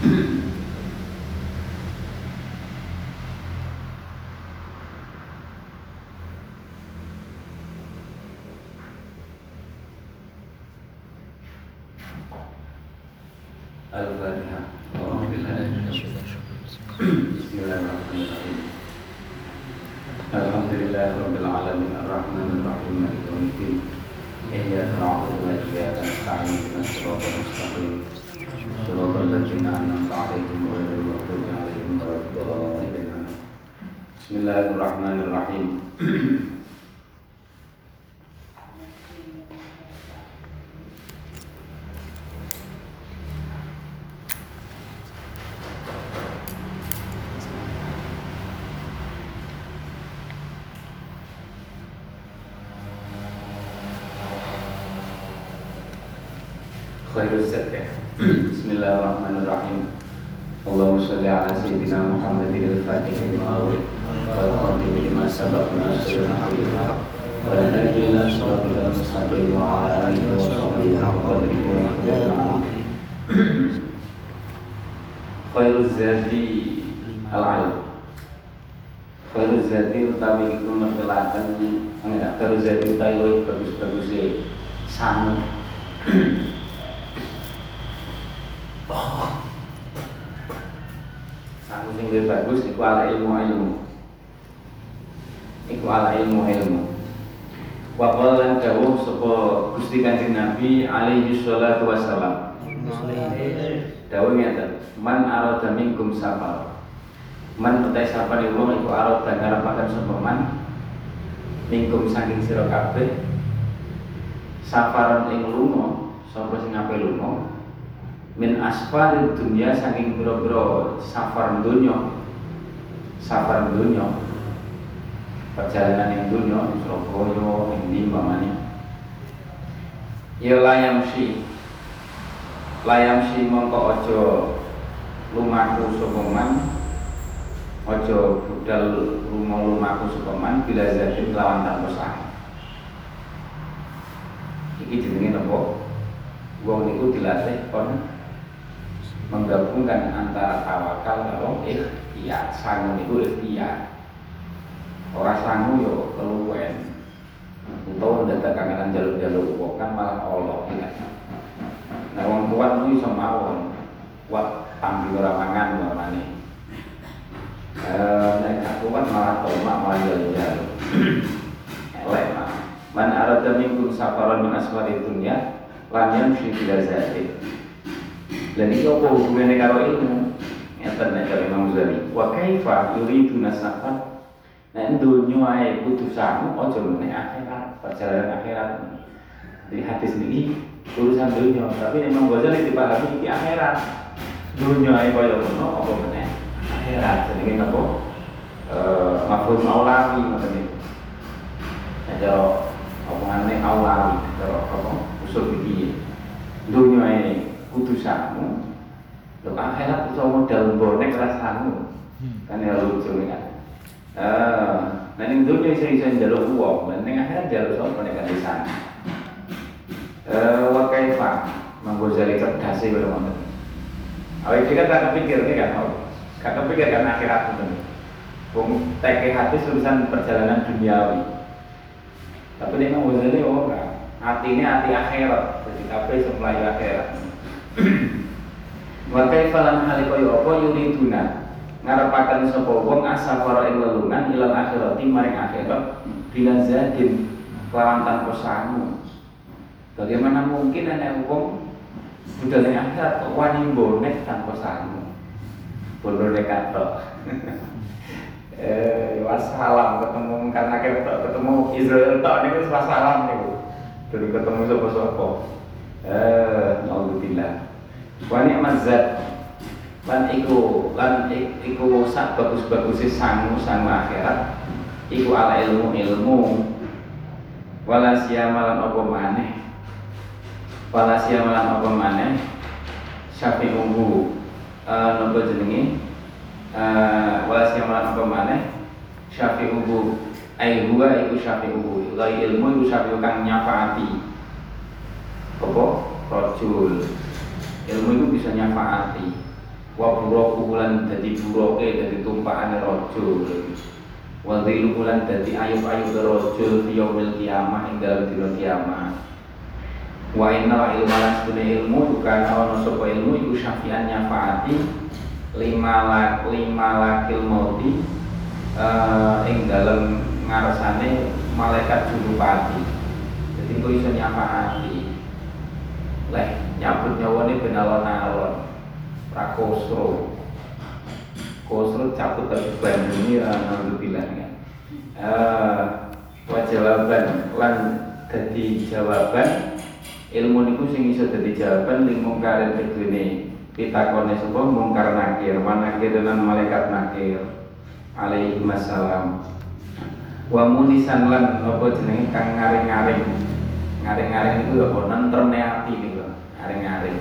Bismillahirrahmanirrahim. Khairul zakah. Bismillahirrahmanirrahim. Allahumma shalli ala sayyidina Muhammadil Fatihil Ma'ruf. Al-Qadimi lima sababna asyurna habibah wa al-Najina sholatulah mustabim wa alaihi wa salli al-Qadimi wa al-Qadimi Khairul Zati al-Alam Khairul Zati utama itu merkelatan Khairul Zati utama bagus-bagusnya sama sama yang bagus itu ala ilmu-ilmu iku ala ilmu wa qala dawuh sapa Gusti Kanjeng Nabi alaihi sholatu wassalam dawuh ngeten man arada minkum safar man utai safari wong iku arada ngarepaken sapa man minkum saking sira kabeh safaran ing lunga sapa sing ape lunga min asfarid dunya saking boro-boro safar dunya perjalanan yang dunia, yang Surabaya, yang dimbangani ya layam si mongko ojo lumaku sokoman ojo budal rumah lumaku sokoman bila jadi lawan tanpa sah ini jenenge nopo wong niku dilatih kon menggabungkan antara tawakal karo ikhtiar sangu niku ikhtiar orang sangu yo keluwen utawa ndak kangenan jalur-jalur kok kan malah Allah ingat. Nah wong kuat kuwi iso mawon. Kuat ambil ora mangan warane. Nek gak kuat malah tomak malah jalur-jalur. Elek mah. Man arada minkum safaran min asfari dunya lan yamshi bil lazati. Lan iki opo hubungane karo ilmu? Ngeten nek karo Imam Ghazali. Wa kaifa yuriduna safar nek dunyo ae kudu sangu aja meneh akhirat, perjalanan akhirat. Di hadis niki urusan dunyo, tapi memang Ghazali dipahami iki akhirat. Dunyo ae kaya ngono apa meneh akhirat. Jenenge napa? Mafhum aulawi ngoten iki. Ada omongane aulawi, karo apa usul iki. Dunyo ae kudu sangu. Lha akhirat iso modal bonek rasanmu. Kan ya lucu nek ning dunya sing njaluk uang, ning akhirat njaluk sapa nek di sana. Wa kaifa manggo jare cerdase karo ngono. Awake iki kan kepikir nek gak tau. Gak kepikir kan akhirat ngono. Wong teke hati urusan perjalanan duniawi. Tapi nek manggo jare ora, atine ati akhirat, dadi kabeh semlayu akhirat. Wa kaifa lan halika yo apa yuriduna ngarepaken sapa wong asafara ing lelungan ilal akhirati maring akhirat bilan zadin kelawan tanpa sangu. Bagaimana mungkin ana wong budal ing akhirat kok wani bonek tanpa sangu. Bolone katok. Wassalam ketemu karena ketemu Israel tok niku wassalam niku. Dulu ketemu sapa-sapa. Alhamdulillah. Wa ni'maz zat lan iku sak bagus-bagusnya sangu akhirat iku ala ilmu wala siyamalan apa maneh syafi umbu nopo jenenge wala siyamalan apa maneh syafi umbu ai huwa iku syafi umbu la ilmu iku syafi kang nyafaati apa rajul ilmu iku bisa nyafaati wa buruk bulan dadi buroke dadi tumpakan rojo wa zilu bulan dadi ayub-ayub rojo fi yaumil qiyamah ing dalem dina kiamat wa inna ilmalas dunia ilmu bukan ono sapa ilmu iku syafi'an nyafaati lima lakil mauti ing dalem ngarsane malaikat jurupati dadi iku iso nyafaati leh nyambut nyawane ben alon-alon ra kosro kosro cabut dari bandungi alhamdulillahnya wajawaban lan dadi jawaban ilmu niku sing iso dadi jawaban ning mungkaren kedune pitakone sapa mungkar nakir manakir lan malaikat nakir alaihi wassalam wa munisan lan apa jenenge kang ngaring-ngaring ngaring-ngaring niku lho nentreme ati niku ngaring-ngaring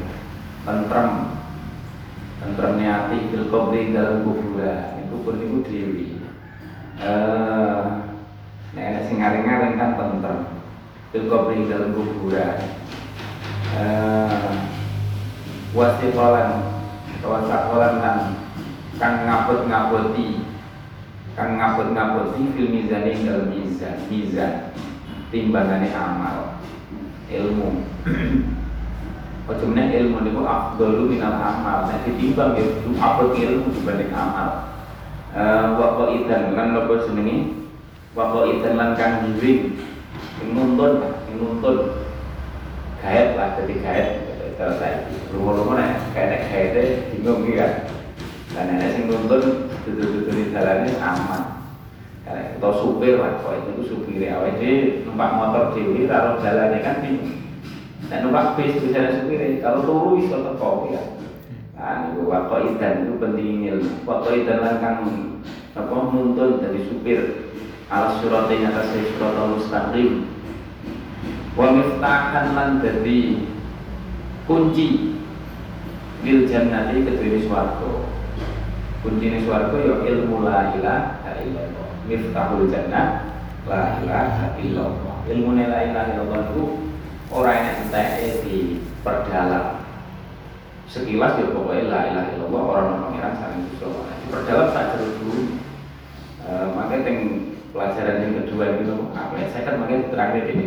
tentrem antrane ati bil qabri dalam kubura itu pun niku dhewe nek ana sing ngaring-ngaring kan tentrem bil qabri dalam kubura wasifalan utawa sakolan kang ngabut-ngabuti fil mizani dalam mizan timbangane amal ilmu Bagaimana ilmu ini afdalu minal amal. Nah ditimbang itu apa ilmu dibanding amal. Waqaidan lan lebo jenenge waqaidan lan kang giring nuntun gaet lah dadi gaet terus saiki. Rumur-rumur nek kene gaete bingung iki kan. Lan nek sing nuntun dudu-dudu dalane aman. Karena to supir lah kok itu supire awake numpak motor dhewe karo dalane kan bingung. Dan numpak bis bicara supir, kalau turu iso teko ya. Nah, niku waqaidan itu penting ilmu. Waqaidan lan kang apa nuntun dari supir ala surati atas siratal mustaqim. Wa miftahan lan dadi kunci lil jannati kedene swarga. Kuncine swarga ya ilmu la ilaha illallah. Miftahul jannah la ilaha illallah. Ilmu la ilaha illallah itu orang yang teke diperdalam sekilas ya pokoknya la ilaha illallah orang pangeran saking susah diperdalam tak dulu makanya yang pelajaran yang kedua itu apa saya kan makanya terakhir ini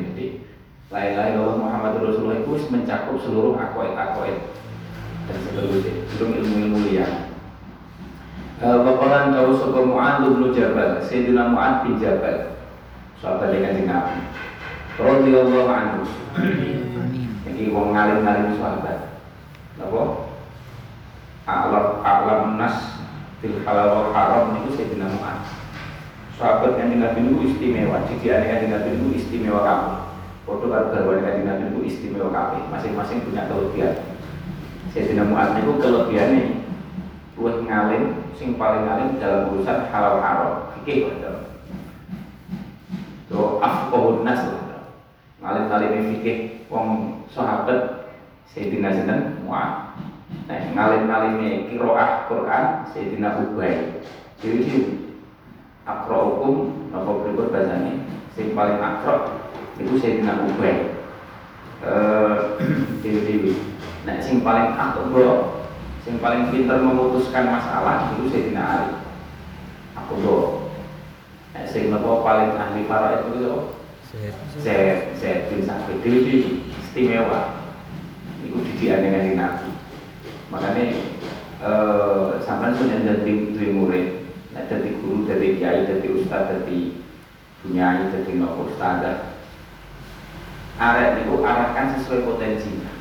la ilaha illallah Muhammadur Rasulullah itu mencakup seluruh aqwaid dan seterusnya seluruh ilmu-ilmu yang bakalan kalau sebuah Mu'adz bin Jabal Sayyidina Mu'adz bin Jabal soal tadi kan jengapan radhiyallahu anhu. Iki wong ngalim-ngalim sahabat. Napa? A'lam nas fil halal wal haram niku Sayyidina Mu'adz. Sahabat yang Nabi itu istimewa, didiane Nabi itu istimewa kabeh. Padha karo garwane Nabi itu istimewa kabeh, masing-masing punya kelebihan. Sayyidina Mu'adz niku kelebihane luwih ngalim, sing paling ngalim dalam urusan halal haram. Iki wae. Yo afqahun nas ngalim-ngalim fikih wong sahabat Sayyidina Mu'adz. Nah, ngalim-ngalim qiraah Quran Sayyidina Ubay. Jadi akra'ukum napa pripun basane sing paling akrab itu Sayyidina Ubay. Jadi nek sing paling akrab sing paling pinter memutuskan masalah itu Sayyidina Ali. Aku do. Nek sing napa paling ahli faraid itu yo Saya tulisan video itu istimewa. Itu didiannya dari Nabi. Makanya sampai sudah dari murid, dari guru, dari kiai, dari ustaz, dari bunyai, dari nopo standar. Arek itu arahkan sesuai potensinya.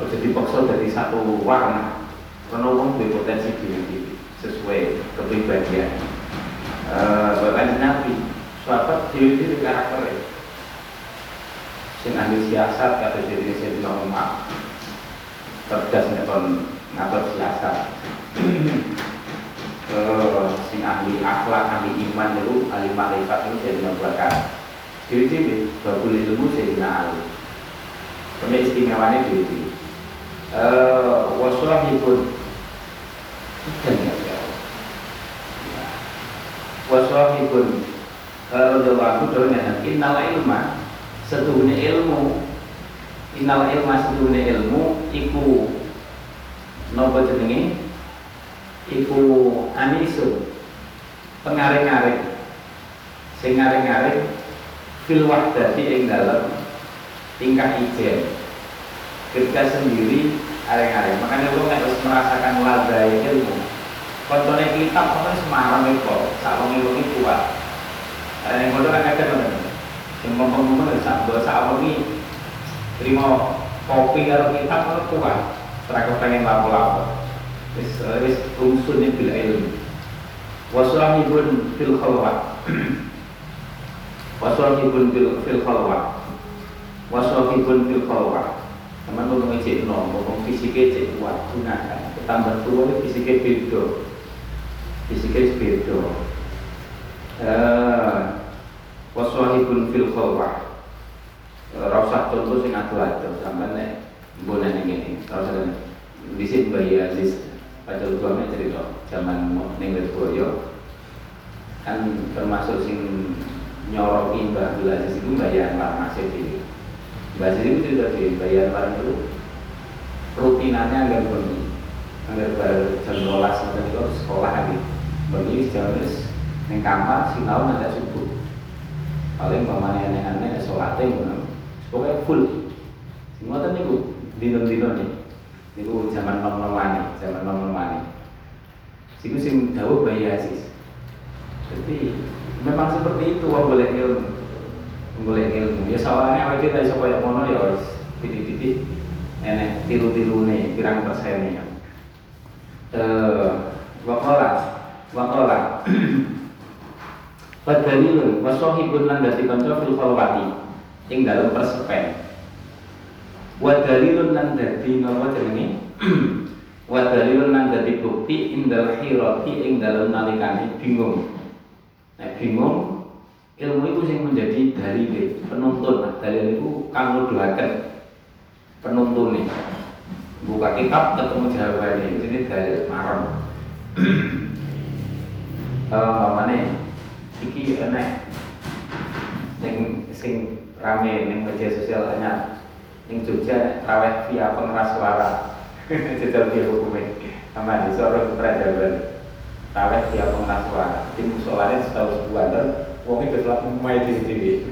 Kalau jadi paksa dari satu warna, penopong dari potensi diri sesuai kepribadian. Bahkan Nabi. Sahabat diri-diri karakternya sing ahli siasat kata diri saya bilang maaf terdas ngatur siasat sing ahli akhlak, ahli iman dulu, ahli makrifat itu saya bilang belakang diri-diri, bagul ilmu saya bilang ahli punya istimewanya diri-diri wasulah hibun dan ya wasulah hibun kalau jawabku doanya innal ilma sedunia ilmu iku nopo jenenge iku anisu pengareng-areng sing areng-areng fil wahdati ing dalem tingkah ijen ketika sendiri areng-areng. Makanya lu harus merasakan lada ilmu contohnya kitab kan semarang itu saat ini kuat areng itu kan ada yang ngomong-ngomong saat ini terima kopi kalau kitab itu kuat terang pengen lapo-lapo wis rungsunnya bil ilmu wasurahibun fil khalwat wasurahibun fil khalwat teman ngomong ijik nom, ngomong fisiknya ijik kuat gunakan ketambah tua ini fisiknya beda wasurahibun fil khalwat rausak contoh yang adu-adu sampai ini mbonan ini rausak disini bayi Aziz pada utamanya cerita zaman Nengger Boyo kan termasuk sing nyorokin Mbah Aziz itu bayar Anwar Nasir ini. Mbah Aziz itu cerita di bayar Anwar itu rutinannya agak bunyi anggar berjendolas seperti itu sekolah lagi bunyi sejenis neng kamar sinau nanti subuh paling pamannya aneh-aneh sholatnya pokoknya full semua itu minggu dino-dino nih itu zaman nomor-nomor zaman nomor-nomor itu yang dawuh Bayi Aziz jadi memang seperti itu orang boleh ilmu ya soalnya awalnya kita bisa kayak mono ya harus titik-titik nenek tiru-tiru nih pirang persennya wakola padahilun wasohibun landasi konco fil khalwati yang dalam persepen wadalilun nang dadi napa jenenge wadalilun nang dadi bukti indal hirati ing dalem nalikane bingung nek bingung ilmu iku sing menjadi dalil penuntun dalil iku kanggo doaken penuntune buka kitab ketemu jawabane iki dalil marem maneh iki enek sing rame ning media sosial ana yang Jogja raweh via pengeras suara jajal dia hukumnya sama di seorang perajaran raweh via pengeras suara di musolanya setahun sebuah dan uangnya berselap memulai di sini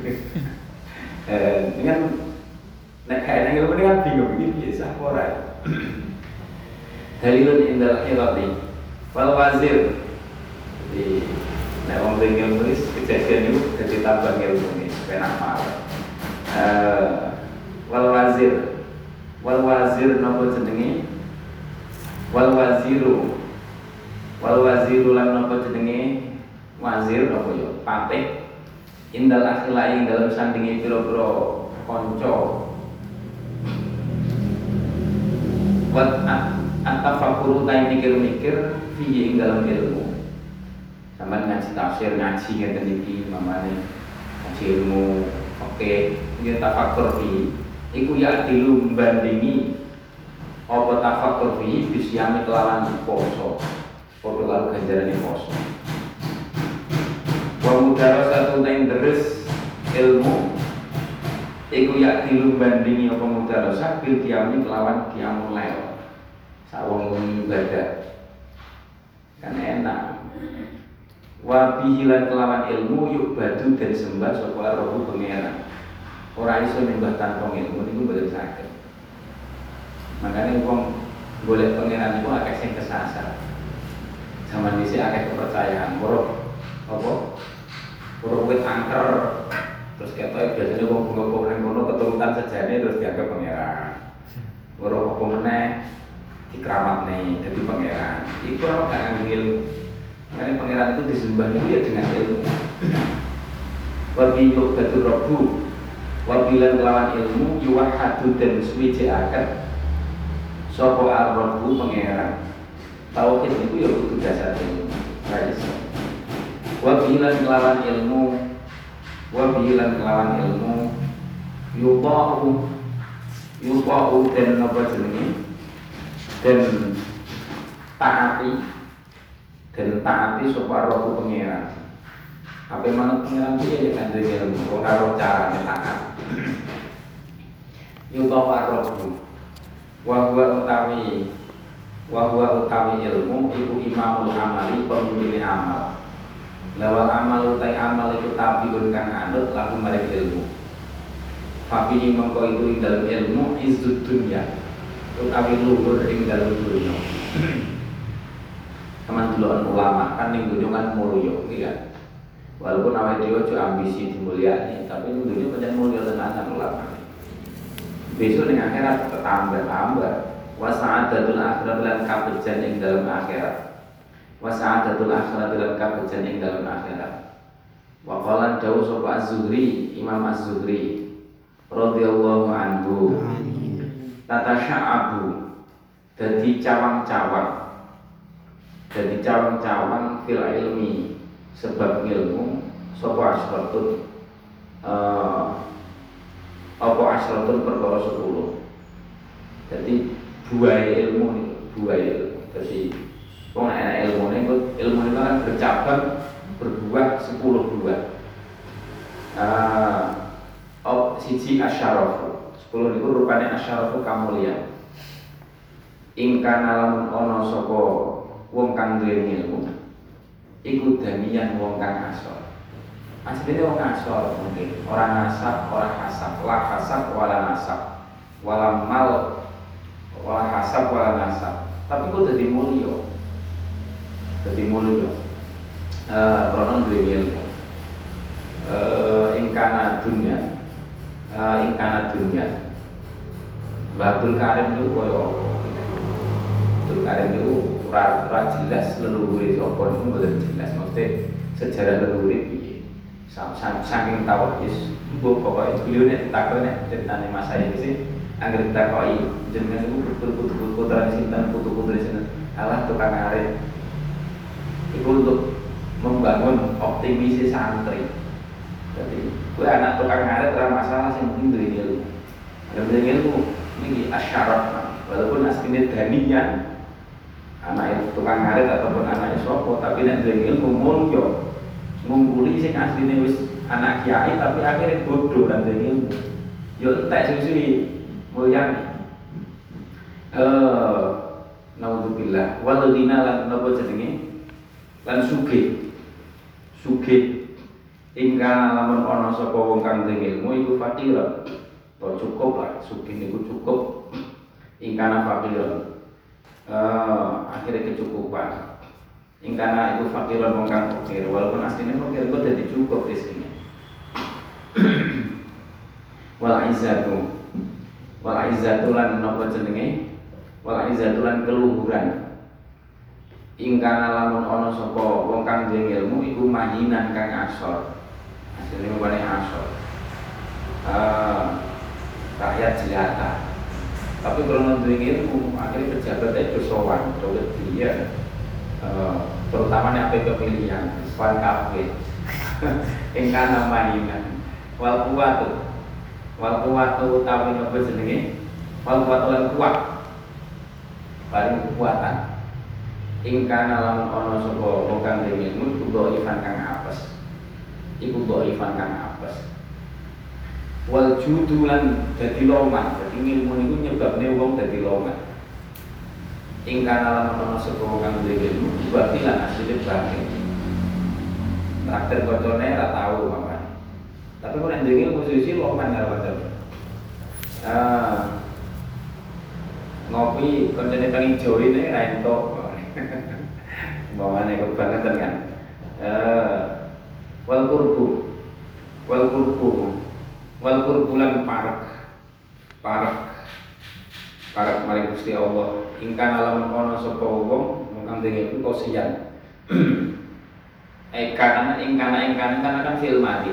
ini kan nek kayaknya ini kan bingung ini biasa orang dalilun indal hirati wal wazir jadi nek orang yang nulis kejadian itu jadi tambah ilmu ini penak malah wal wazir nopo jenenge wal waziru lan nopo jenenge wazir nopo yo patih indal akhila ing dalem sandinge pira-pira kanca wat atafakuru ta mikir-mikir piye ing dalem ilmu sampeyan ngaji tafsir ngaji ngeten iki mamane ngaji ilmu oke iki tafakur piye iku ya dilu bandingi apa tafakur fi bisyami kelawan poso podo karo ganjarane poso wa mudarasatu ing deres ilmu iku ya dilu bandingi apa mudarasah bil diami kelawan diamu lel sawong ibadah kan enak wa bihilan kelawan ilmu yuk badu dan sembah sapa roh pangeran orang iso nyembah tanpa ilmu itu mboten saged. Makanya wong golek pangeran iku akeh sing kesasar. Zaman iki akeh kepercayaan, Urip wit angker. Terus ketoke biasane wong ngopo nang kono keturunan sejane terus dianggap pangeran. Urip apa meneh dikramatne dadi pangeran. Iku ora kang ilmu. Makanya pangeran itu disembah itu ya dengan ilmu. Bagi yo ketu robu wabilan kelawan ilmu yuwahadu dan suwiji akan sopo al-rohbu pengeran tauhid itu ya butuh dasar ilmu wabilan kelawan ilmu yupa'u dan nopo jenengi dan ta'ati sopo al-rohbu pengeran apa yang pengeran itu ya kan dari ilmu kalau caranya ta'at Yubawa Rabbu wa huwa utawi Wahwa utawi ilmu iku imamul amali pemimpin amal. Lawal amal utai amal iku tabiun kang anut laku marang ilmu. Fabihi mengko iku dalam ilmu izzud dunya. Utawi luhur ing dalam dunya. Teman duluan ulama kan ning dunya kan mulya, iya. Walaupun awake dhewe ojo ambisi dimulyani, tapi ning dunya pancen mulya tenan ulama. Besok ning akhirat tambah-tambah. Wa sa'adatul akhirat lan kabejan ing dalem akhirat. Wa sa'adatul akhirat lan kabejan ing dalem akhirat. Wa qala dawu sapa Az-Zuhri, Imam Az-Zuhri radhiyallahu anhu. Tatasyabu dadi cawang-cawang. Dadi cawang-cawang fil ilmi sebab ilmu sapa asratun apa asratun perkara 10. Dadi buai ilmu ni, buai ilmu. Jadi, orang enak ilmu ni kan bercabang, berbuah 10 buah. Siji asyarafu, 10 itu rupanya asyarafu kamulian. Ingka nalam ono soko wong kang duwe ilmu. Iku daniyan wong kang asor. Asline wong asor mungkin orang asap, orang hasap, lah hasap, wala nasap, wala mal. Wala hasab, wala nasab. Tapi kok jadi mulia. Jadi mulia Ronon dunia ilmu ingkana dunia ingkana dunia Abdul Karim itu Abdul Karim itu jelas leluhuri sopon itu bener jelas. Maksudnya sejarah leluhuri saking tawakis pokoknya beliau ini takutnya ceritanya masa ini sih angger takoki jenengan niku putra-putra sinten putu-putra sinten Allah tukang arep iku untuk membangun optimis santri. Dadi kowe anak tukang arep ora masalah sing penting duwe ilmu. Nek ilmu niki asyaraf walaupun asline daniyan anak tukang arep ataupun anak sapa tapi nek duwe ilmu mulya ngumpuli sing asline wis anak kiai tapi akhirnya bodoh lan duwe ilmu. Yo entek sing-sing mulyani naudzubillah waladina lan napa jenenge lan sugih ingkang lamun ana sapa wong kang duwe ilmu iku fakira to cukup lah sugih niku cukup ingkang fakira akhire kecukupan ingkang iku fakira wong kang fakir walaupun asline fakir kok dadi cukup rezekine wal izzatu wal izzatulan napa jenenge wal izzatulan keluhuran ingkang lamun ana sapa wong kang duwe ilmu iku mahinan kang asor asline mubane asor rakyat jelata tapi kalau duwe ilmu akhire pejabat itu sowan dole dia terutama nek ape pemilihan sowan kabeh ingkang mahinan wal kuwatu wal-kuwatu utawi nopo jenenge wal-kuwatu lan kuat paling kekuatan ingkang lamun ana saka wong kang duwe ilmu iku dhaifan kang apes wal judulan dadi loman dadi ilmu niku nyebabne wong dadi loman ingkang lamun ana saka wong kang duwe ilmu berarti lan asline bae traktir kocone ra tau apa tapi kalau yang dengil posisi loman ya wajar ngopi kontennya paling jauh ini rentok bawaannya kebangetan kan wal kurbu parek maring Gusti Allah ingkang alam kono sapa wong mungkang dengil kosian Ingkana kan film mati.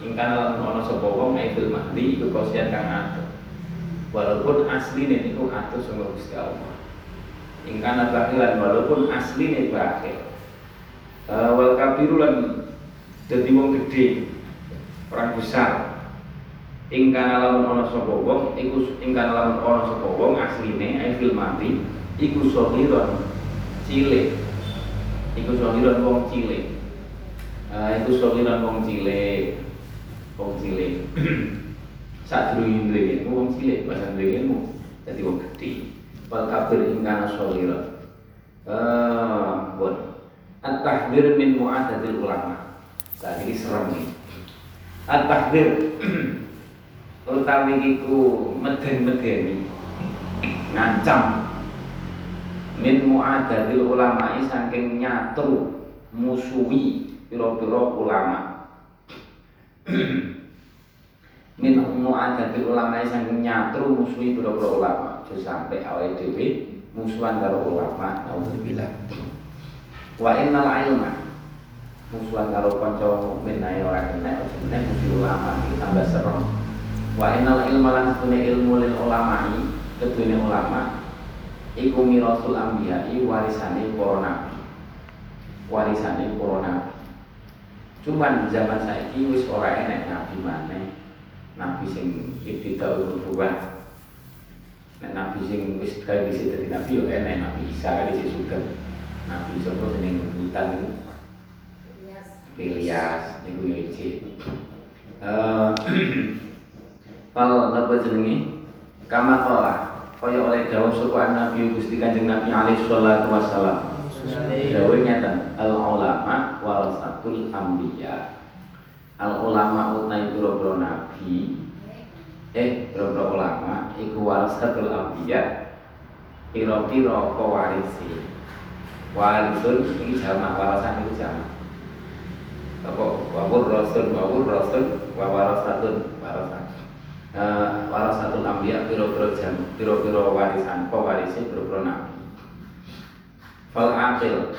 Ingkana ono sepowong film mati itu kosian kang atur. Walaupun asline niku atur sangga Gusti Allah. Ingkana bakhilan walaupun asline bakhil. Wal kabirulan dadi wong gedhe, orang besar. Ingkana lamun ono sepowong iku asline film mati iku sohiron cilik. Iku sohiran wong cilik saat dulu ingin diri wong cilik, bahasa diri jadi wong gede wal kafir ingkana sholira at-tahdir min mu'adadil ulama. Saat ini serem nih at-tahdir terutama iku meden-medeni ngancam min mu'adadil ulama saking nyatru musuhi pira-pira ulama min mu'adadil ulama saking nyatru musuhi pira-pira ulama sampai awal dewi musuhan karo ulama naudzubillah wa innal ilma musuhan karo kanca mukmin ayo ora kena jenenge musuh ulama ditambah serem wa innal ilma lan punya ilmu lil ulama kedune ulama iku mirasul anbiya warisane para nabi cuman zaman saiki wis ora enek nabi maneh nabi sing ibtidaul nubuwah. Nabi sing wis kaya dhisik dadi nabi yo enak nabi Isa kali sing suka nabi sopo ning hutan Ilyas niku yo iki pal napa jenenge kama qala kaya oleh dawuh sapa nabi Gusti Kanjeng Nabi alaihi salatu wasalam dawuh nyata al ulama warasatul anbiya al ulama utai boro-boro nabi boro-boro ulama iku warasatul anbiya pira-pira pewarisi warisun iki jamak warasan iku jamak apa wawur rasul wawarasatul warasan warasatul anbiya pira-pira jamak pira-pira warisan pewarisi pira-pira nabi fal akil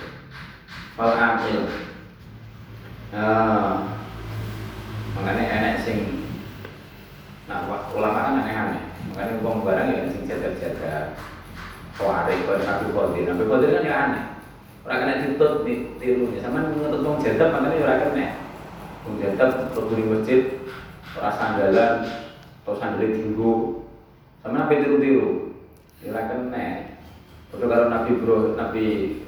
makane enek sing nah, ulama kan aneh-aneh. Makanya uang barang yang sing jaga-jaga warai, kalau nabi kodir. Nabi kodir kan ya aneh. Orang kena ditutup, ditiru. Sama ngetut uang jadab, makanya orang kena uang jadab, berdiri masjid, orang sandalan, atau sandalin jinggu. Sama nabi tiru-tiru. Orang kena. Kalau nabi bro, nabi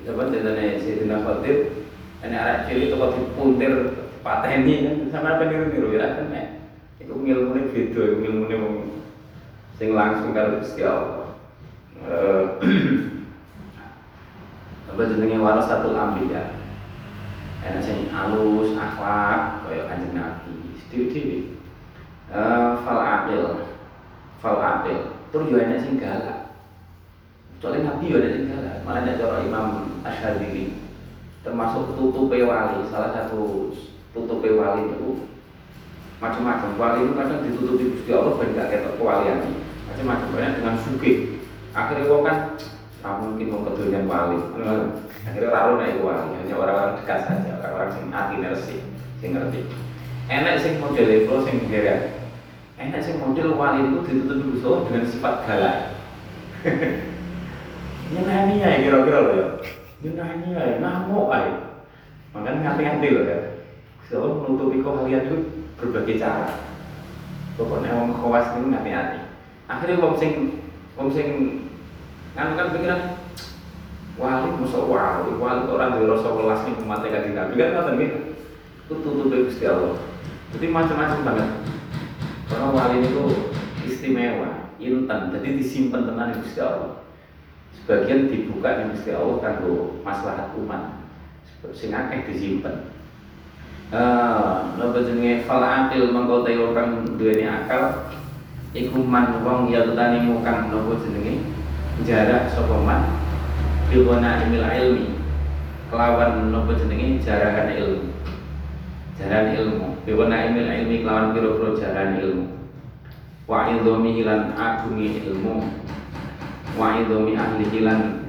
jabat jadanya Sayyidina Kodir, ini arah cili itu kalau dipuntir pateni, sama nabi tiru-tiru, orang kena. Iku ngilmune beda, ngilmune wong sing langsung karo Gusti Allah. Apa jenenge warasatul anbiya. Ana sing alus akhlak kaya Kanjeng Nabi, sedhi-sedhi. Fal aqil. Tur yo ana sing galak. Kecuali Nabi yo ana sing galak, malah nek cara Imam Asyadili termasuk tutupe wali, salah satu tutupe wali itu macam-macam wali itu kadang ditutupi Gusti Allah ben gak ketok kewalian. Macam-macam banyak dengan sugih. Akhirnya wong kan ra mungkin wong kedonyan wali. Akhirnya ra ono nek wali, hanya orang-orang dekat saja, orang-orang sing ati nersi, sing ngerti. Enak sing model level sing derek. Enak sing model wali itu ditutupi Gusti Allah dengan sifat galak. Nyenani ae kira-kira lho ya. Nyenani ae, ngamuk ae. Makane ngati-ngati lho ya. Gusti Allah nutupi kewalian itu berbagai cara. Pokoknya wong khawas niku ngati-ati. Akhire wong sing kan pikiran wali musuh wali ora duwe rasa welas ning umat iki Nabi kan ngoten iki. Tutupe Gusti Allah. Dadi macam-macam banget. Karena wali niku istimewa, inten. Jadi disimpen tenan Gusti Allah. Sebagian dibuka ning Gusti Allah kanggo maslahat umat. Sing akeh disimpen. Lha jenenge fal aqil mengko te orang duweni akal iku man wong ya tani mukang nopo jenenge jarak sapa man bilwana ilmi kelawan nopo jenenge jarakan ilmu jaran ilmu bilwana ilmi kelawan pira-pira jaran ilmu wa idzomi lan agungi ilmu wa idzomi ahli lan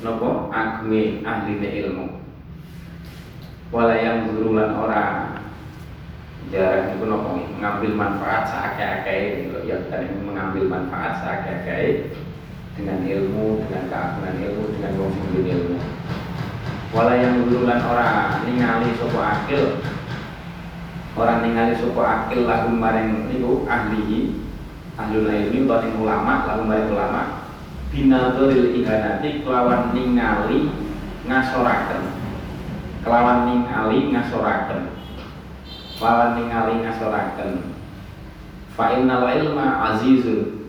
nopo agungi ahli ilmu wala yang gurulan ora jarang itu nopo mengambil manfaat seakai-akai yang tadi mengambil manfaat seakai-akai dengan ilmu, dengan keagungan ilmu, dengan konsumsi ilmu wala yang gurulan ora ningali sopo akil orang ningali sopo akil lagu maring itu ahlul ilmi atau ulama lagu maring ulama binaduril ihanati kelawan ningali ngasorakan kelawan ningali ngasoraken fa innal ilma azizun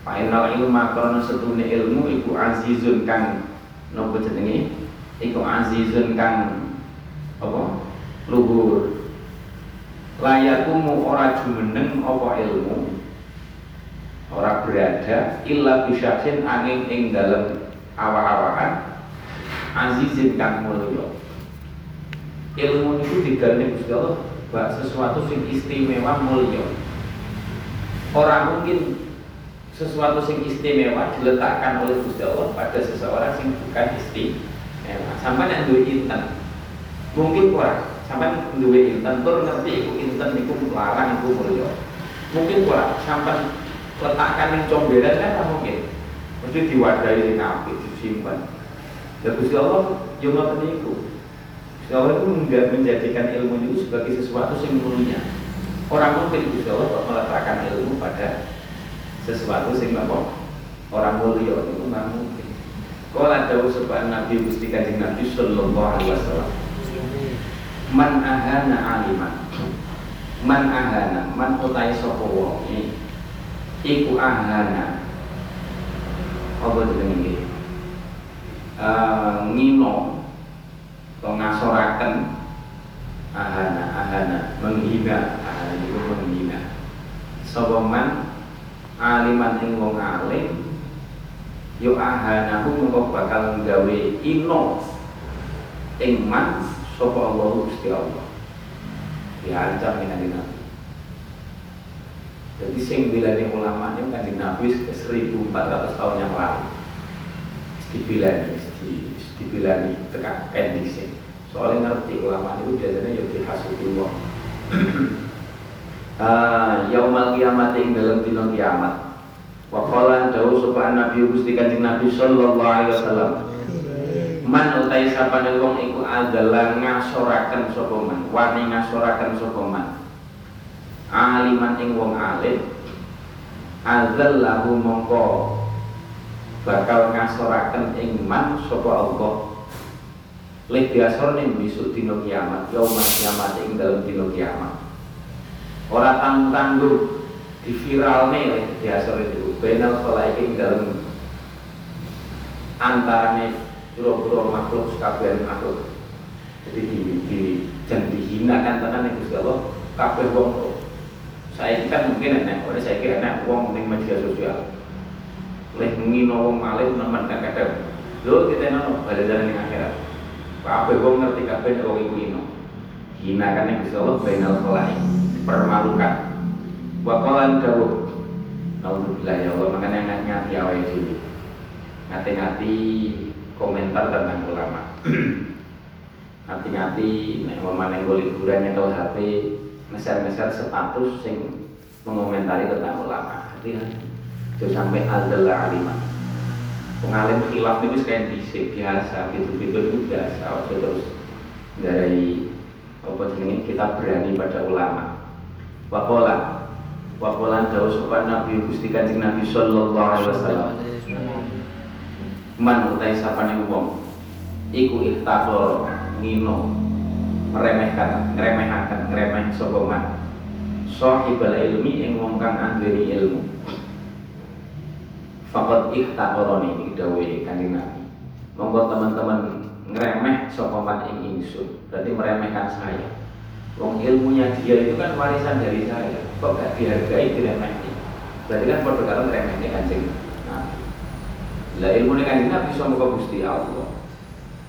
Fainal ilma karena setune ilmu iku azizun kang nopo jenenge iku azizun kang apa luhur layakumu ora jumeneng apa ilmu ora berada illa bisyaksin angin ing dalam awak-awakan azizin kang mulya. Ilmu itu digawe Gusti Allah bak sesuatu sing istimewa mulya. Ora mungkin sesuatu yang istimewa diletakkan oleh Gusti Allah pada seseorang yang bukan istimewa. Sampai yang duwe inten mungkin kurang, sampai yang duwe inten terus ngerti iku inten iku larang iku mulya mungkin kurang, sampai letakkan yang comberan kan mungkin mesti diwadahi sing apik disimpen ya Gusti Allah yo ngoten niku. Gusti Allah itu menjadikan ilmu itu sebagai sesuatu yang mulia. Orang mungkin Gusti Allah meletakkan ilmu pada sesuatu sing apa orang mulia itu nggak mungkin. Kala dawuh sebab Nabi Gusti Kanjeng Nabi sallallahu alaihi wasallam. Man ahana aliman. Man ahana, man utai sapa wong iku ahana. Apa jenenge iki? Ngino to ngasoraken ahana, ahana menghina, ahana itu menghina. Sapa man aliman ing wong alim yo ahana mung bakal gawe ino ing man sapa Allah Gusti Allah diancam minangka nabi. Jadi sing bilane ulama nya Kanjeng Nabi 1400 tahun yang lalu dibilani tekan ending sing soalnya ngerti ulama itu biasanya yo dihasuti wong. Yaumal kiamat ing dalam dina kiamat. Wa qala dawuh sapa Nabi Gusti Kanjeng Nabi sallallahu alaihi wasallam. Man utai sapane wong iku adalah ngasoraken sapa man, wani ngasoraken sapa man. Aliman ing wong alim azallahu mongko bakal ngasoraken ing man sapa Allah. Lek diasorne besok dina kiamat, yaumal kiamat ing dalam dina kiamat. Orang tangguh di viral nih biasa itu benar soalnya ini dalam antaranya biro-biro makhluk kabeh makhluk jadi jangan dihinakan tenan Gusti Allah kabeh wong. Saya kan mungkin enak, oleh saya kira enak wong ning media sosial oleh ngino wong alim nemen kadang-kadang lho kita nang balasan ning akhirat kabeh wong ngerti kabeh wong iku ngino hinakan Gusti Allah benar soalnya permalukan. Wakalan dawuh. Alhamdulillah ya Allah makanya ngati-ngati awake dhewe. Ngati-ngati komentar tentang ulama. Ngati-ngati nek mamane liburan nyetel HP, meser-meser status sing mengomentari tentang ulama. Hati-hati. Itu sampai adalah alimah. Pengalim khilaf itu kayak dhisik biasa, gitu-gitu biasa terus dari apa jenenge kita berani pada ulama. Wakola dawuh sapa Nabi Gusti Kanjeng Nabi sallallahu alaihi wasallam. Man utai sapane wong iku iktador ngino ngremehkan sapa man. Sahibul ilmi ing wong kang anduweni ilmu. Faqad iktadoroni iki dawuhe Kanjeng Nabi. Monggo teman-teman ngremeh sapa man ing ingsun. Berarti meremehkan saya. Wong ilmunya dia itu kan warisan dari saya, kok gak dihargai diremehkan? Berarti kan pada karo ngremehne Kanjeng Nabi. Lah ilmune Kanjeng Nabi bisa moko Gusti Allah.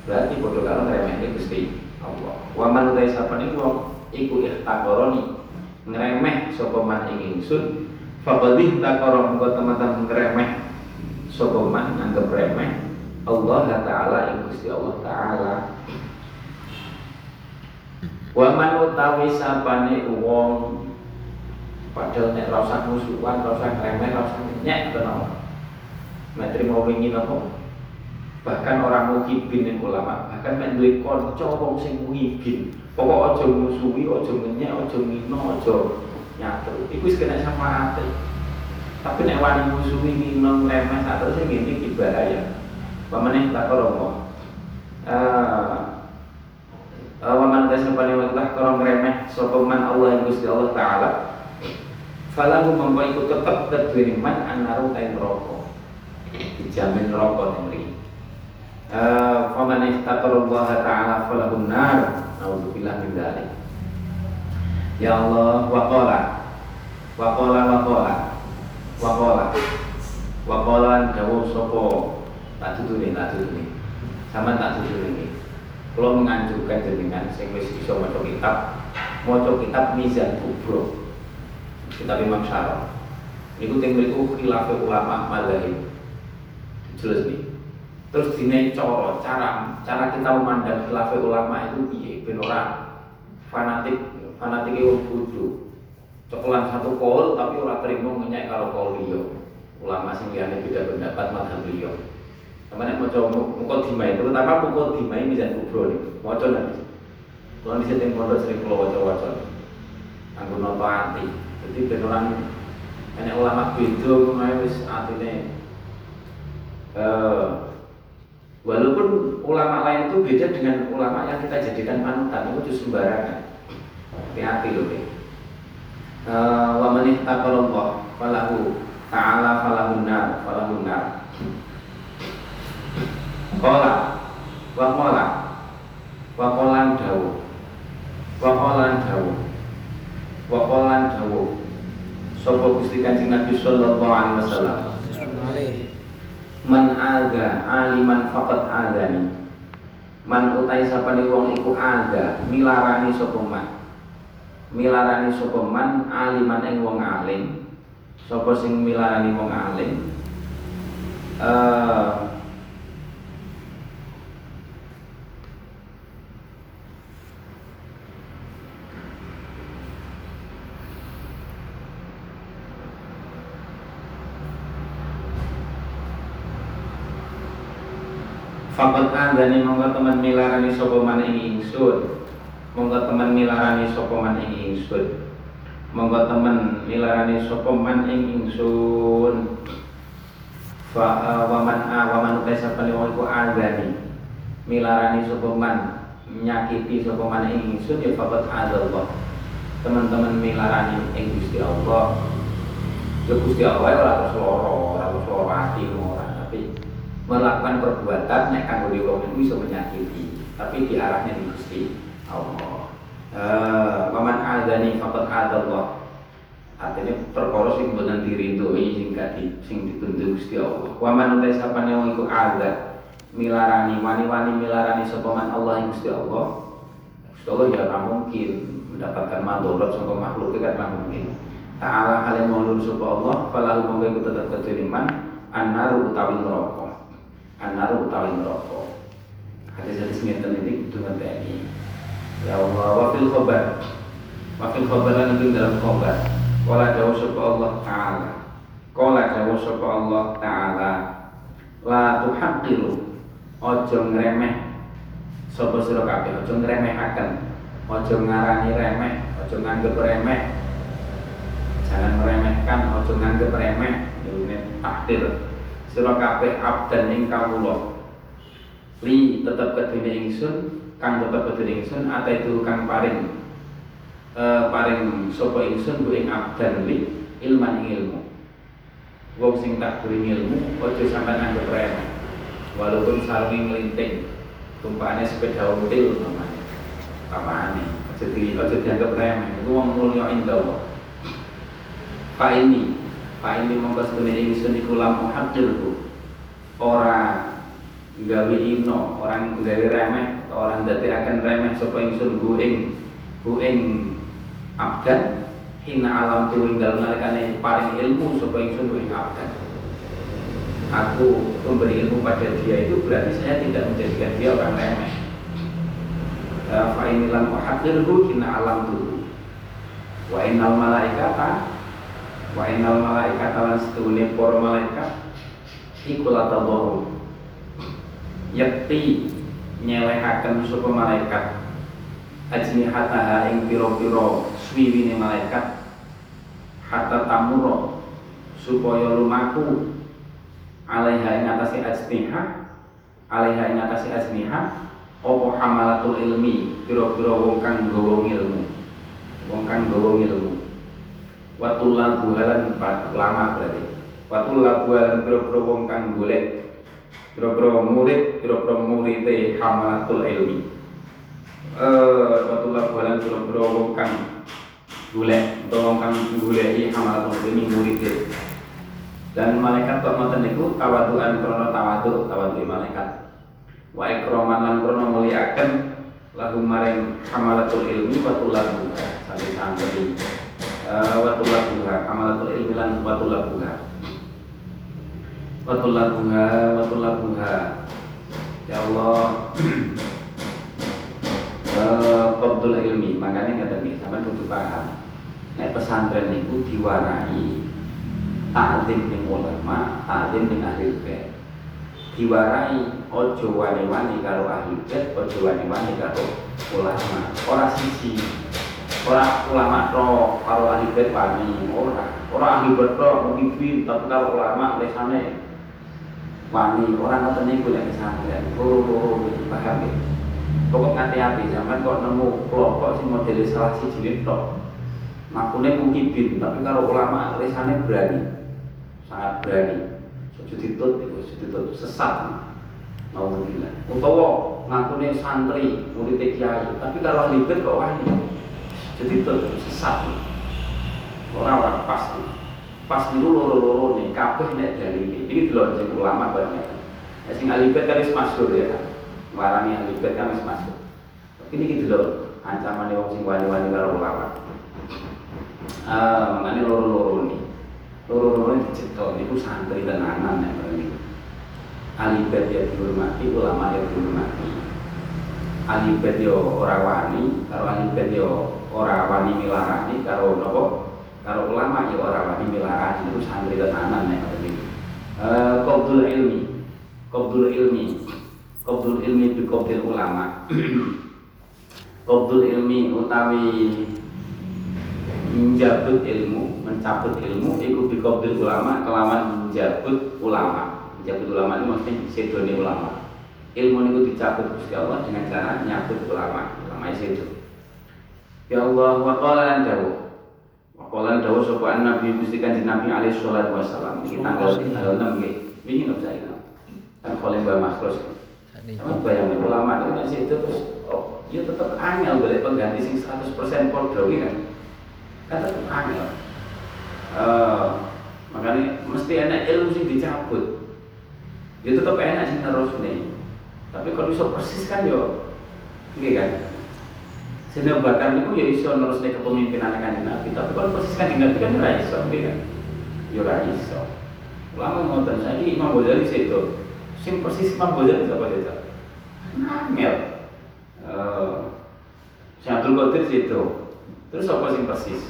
Berarti pada karo ngremehne Gusti Allah. Wa man taisapa ning wong iku ihtaqaroni, ngremeh sapa man ing ingsun, fa badhi taqara moko teman-teman ngremeh sapa man anggap remeh Allah Ta'ala ing Gusti Allah Ta'ala. Wa man utawi sapane wong padahal nek ra usah musuhan, ra usah remeh, ra usah nyek tenan. Matri mau wingi napa? Bahkan orang mukibin ning ulama, bahkan nek duwe kanca wong sing mukibin, pokok aja musuhi, aja nyek, aja ngino, aja nyatu. Iku wis kena sama ati. Tapi nek wani musuhi ngino remeh terus sing ngene iki bahaya. Pamane tak karo waman tasapane wa ta'ala korong remeh sapa man Allah Gusti Allah Ta'ala Falahu mongko iku tetep kedue man anaru kain roko. Dijamin roko niki. Faman istaghfirullah taala falahun nar. Nauzubillah min dzalik. Ya Allah waqala dawuh sapa tak tutune. Sampeyan tak tutune. Kula menganjurkan jenengan sing wis iso maca kitab Mizan Kubro. Kitab Imam Syarah. Niku teng mriku khilaf ulama mazhab. Jelas nih. Terus dine cara kita memandang khilaf ulama itu piye ben ora fanatik wong bodho. Cokelan satu kol tapi ora trimo ngenyek karo kol liya. Ulama sing liyane beda pendapat mazhab liya. Sampeyan maca mukadimah itu terutama mukadimah Mizan Kubro niku. Maca nggih. Kula bisa teng pondok sering kula waca-waca. Anggo napa ati. Jadi beneran enak ulama bedo kemarin artinya walaupun ulama lain itu beda dengan ulama yang kita jadikan panutan itu sembarangan. Hati-hati loh deh. Wa man ittaqallah falahu ta'ala falahunnar. Waqalan dawuh sapa Gusti Kanjeng Nabi sallallahu alaihi wasallam. Man aga aliman faqad adani. Man utai sapane wong iku aga milarani sapa man aliman ing wong alim. Sapa sing milarani wong alim? Fakat dan monggo teman milarani sapa man ing ingsun. Fa wa man kaisa paling iku azani. Milarani sapa man nyakiti sapa man ing ingsun ya fakat Allah. Teman-teman milarani ing Gusti Allah. Ya Gusti Allah ora ati ora tapi melakukan perbuatan yang kanggo wong itu bisa menyakiti, tapi di arahnya di Gusti Allah. Waman adzani faqad adzallah. Artinya perkara sing boten dirindoi sing gadi sing dituntut Gusti Allah. Waman utai sapane wong iku adzal milarani wani-wani milarani sapa man Allah Gusti Allah. Gusti Allah ya ora mungkin mendapatkan madharat saka makhluk kan ora mungkin. Ta'ala alim maulud sapa Allah falahu monggo tetep keciliman annaru utawi neraka. Anaru utawi neraka. Hadis-hadis ngeten iki kudu ngerti. Ya Allah wa fil khabar lan ing dalam khabar. Qala dawuh sapa Allah taala. La tuhaqqiru. Aja ngremeh sapa sira kabeh, aja ngremehaken. Aja ngarani remeh, aja nganggep remeh. Jangan meremehkan, aja nganggep remeh. Ini takdir. Sira kabeh abdan ing kawula li tetep kedene ingsun ate itu kang paring sapa ingsun ku ing abdan li ilman ilmu wong sing tak duwe ilmu aja sampean anggap remeh walaupun salmi nglinting tumpakane sepeda ontil tamane aja dianggap remeh iku wong mulya indawa Pak ini mongkos kemenangan seniku lamu hadirku orang gawe ino orang gawe remeh orang dati akan remeh supaya insun buing abdan hina alam tuing dalam nalekane paling ilmu supaya insun buing abdan aku memberi ilmu pada dia itu berarti saya tidak menjadikan dia orang remeh. Pak ini lamu hadirku hina alam tu wa inal malaikata wa innal malaikata lan setune para malaikat iku latabaru yakti nyelehaken sapa malaikat ajnihataha ing pira-pira swiwine malaikat hatta tamuro supaya lumaku alaiha ing atase ajniha apa hamalatul ilmi pira-pira wong kang nggawa ilmu Watul lagu halan lama berarti. Watul lagu halan biro-biro wong kang golek, biro-biro murid, biro-biro murite hamalatul ilmi. Watul lagu halan biro-biro wong kang golek, wong kang goleki hamalatul ilmi murite. Dan malaikat kematan niku tawaduan krono tawadu malaikat. Wa ikraman lan krono muliaken lahum maring hamalatul ilmi watullahu sampai sampai watullahu hamalatul ilmi lan watullahu ya Allah qabdul ilmi makane kadang sampeyan kudu paham nek pesantren niku diwarani ta'lim ning ulama ta'lim ning ahli ilmu diwarai ojo wani-wani karo ahli bait, ojo wani-wani karo ulama. Ora sisi, ora ulama tok karo ahli bait wani, ora ahli bait tok mungkin tapi karo ulama lesane wani, ora katene golek kesalahan. Oh, paham ya. Pokok hati-hati sampean kok nemu kelompok sing model salah siji jeneng tok. Makune mungkin tapi karo ulama lesane berani. Sangat berani. Jutitut sesat. Alhamdulillah. Utawa ngakune santri, murid kiai, tapi kalau libet kok wani. Jutitut sesat. Ora pas. Pas niku loro-lorone kabeh nek dalile. Iki delok jeneng ulama banget. Nek sing alibet kan wis masuk ya. Warani alibet kan wis masuk. Ini iki delok ancamane wong sing wani-wani karo ulama. Mangane loro-lorone loro-lorone dicekel niku santri tenanan nek ngene. Ahli bait ya dihormati, ulama ya dihormati. Ahli bait yo ora wani, karo ahli bait yo ora wani milarani karo napa? Karo ulama yo ora wani milarani niku santri tenanan nek ngene. Qabdul ilmi bi qabdil ulama. Qabdul ilmi utawi menjabut ilmu, mencabut ilmu iku bikobil ulama, kelawan menjabut ulama itu maksudnya sedone ulama ilmu niku dicabut Gusti Allah dengan cara nyabut ulama itu ya Allah wa qalan dawu sapa nabi Gusti Kanjeng Nabi alaihi salatu wasalam iki tanggal 6 nggih wingi lho saya kan oleh Mbah Makros kan bayang ulama itu masih itu terus oh ya tetep angel golek pengganti sing 100% padha kan kata angel, makanya mesti enak ilmu sih dicabut. Dia tetap enak sih terus nih. Tapi kalau iso persis kan yo, gitu kan. Sehingga bahkan itu ya iso terus nih kepemimpinan Kanjeng Nabi. Tapi kalau persis kan Kanjeng Nabi kan ora iso, gitu kan. Yo ora iso. Ulama ngoten saiki Imam Ghazali sedo. Sing persis Imam Ghazali sapa desa? Angel. Syekh Abdul Qadir sedo. Terus apa sing persis?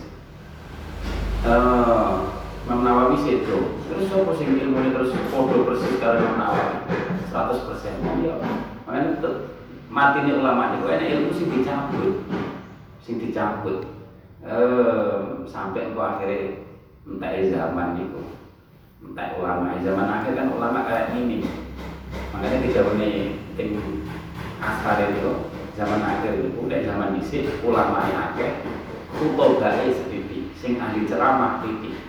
Imam Nawawi sedo. Terus apa sing ilmune terus padha persis karo Imam Nawawi 100%. Iya. Makane matine ulama niku ana ilmu sing dicabut. Sampai engko akhire entek zaman niku. Entek ulama zaman akhir kan ulama kayak ini. Makane dijawabne teng asar itu zaman akhir niku nek zaman dhisik ulama akeh. Kutobae sithik sing ahli ceramah titik.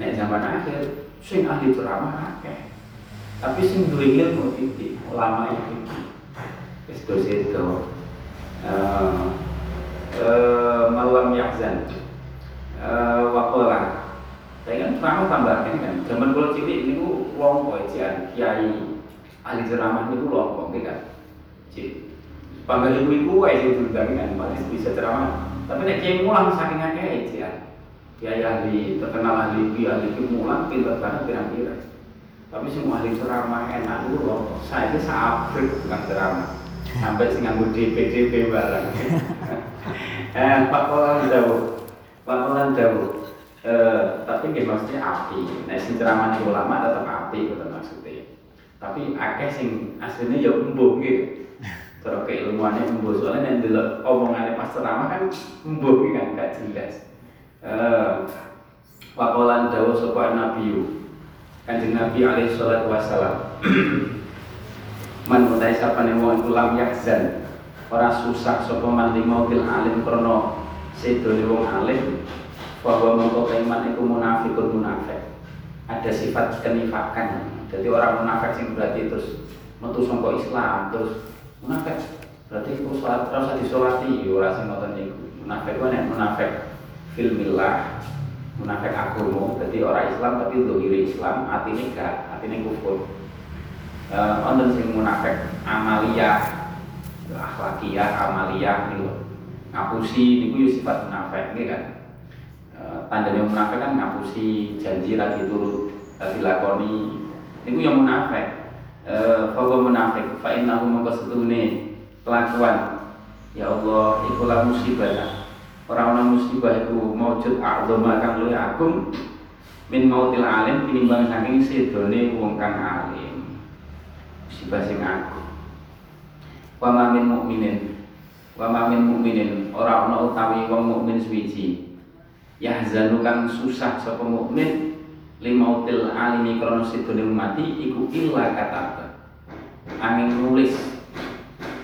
Nek zaman akhir sing ahli ceramah akeh. Tapi sing duwe ilmu titik ulama iki. Wis dosedo. Malam yahzan. Waqala. Dengan paham tambah ini kan zaman kula cilik niku wong kojian kiai ahli ceramah niku lho kan. Panggali ibu-ibu aja diundang kan malah bisa ceramah. Tapi nek kiai mulang saking akeh iki ya. Kiai ahli terkenal ahli iki mulang pinter banget kira-kira. Tapi semua ahli ceramah enak lho. Saya iki sabrek bukan ceramah. Sampai sing nganggo DPDP barang. Pakolan jauh. Tapi nggih maksudnya api. Nek sing ceramah niku ulama tetep api ngoten maksudnya. Tapi akeh sing asline ya embuh nggih. Terus keilmuannya membuat soalnya yang dilihat omongannya pas ceramah kan membuat kan gak jelas. Wakolan dawu sapa nabiyu Kanjeng Nabi alaihi salatu wassalam man utai sapane wong ulam yahzan ora susah sapa man limau bil alim krana sedone wong alim bahwa mengkota iman itu munafik. Ada sifat kenifakan. Jadi orang munafik sing berarti terus metu sangka Islam terus munafik. Berarti iku salat terus disolati ya ora sing ngoten niku. Munafik kuwi nek munafik fil millah, munafik agama. Dadi orang Islam tapi zahire Islam, atine gak, atine kufur. Wonten sing munafik amaliyah, akhlakiyah, amaliyah niku. Ngapusi niku yo sifat munafik nggih kan. Tandane munafik kan ngapusi janji ra diturut, ra dilakoni. Niku yo munafik. Faqul munafik fa innahu maqsadune kelakuan, ya Allah, ikulah musibah. Orang-orang musibah itu maujud a'zama kang luwih agung min mautil alim tinimbang saking sedone wong kang alim. Musibah sing agung. Wa ma min mukminin, wa ma min mukminin ora ana utawi wong mukmin suwiji. Yahzanu kang susah sapa mukmin limautil alimi krana sedone mati iku illa kataba. Angin nulis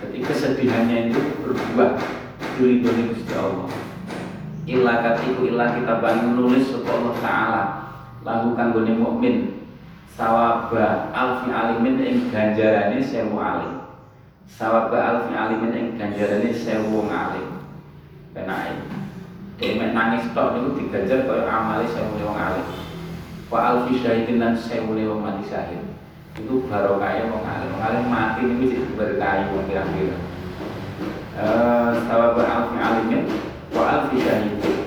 jadi kesedihannya itu berbuah diridhoni Gusti Allah. Illa katiku illa kita bangun nulis supaya Allah Ta'ala lalu kanggone mukmin sawaba alfi alimin ing ganjarane 1000 alim. Sawaba alfi alimin ing ganjarane 1000 alim. Benake. Dene nangis tok niku diganjar kaya amale 1000 wong alim. Wa alfi syahidin lan 1000 wong mati syahid. Itu barokahnya mengalir mati ini jadi berkayu kira-kira. Sahabat alfi alimin, wa alfi syahidin.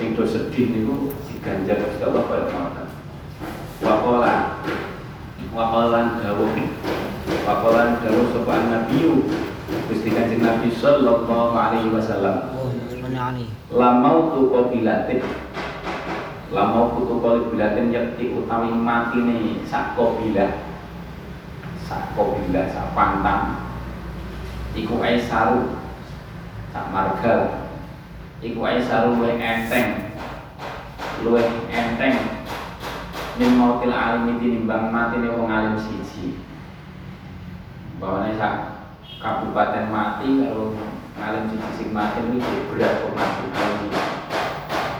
Sing do sedih niku diganjar Gusti Allah kaya ngoten. Waqalan dawuh sapa nabi Gusti Kanjeng Nabi sallallahu alaihi wasallam. Lamautu qabilatin. Lama kutu kali bilatin yakti utawi mati nih sak kobilah sak pantang iku aisaru sak marga iku aisaru luwih enteng min mautil alim tinimbang mati nih wong alim siji bahwa nih sak kabupaten mati kalau alim siji mati ini berat pematian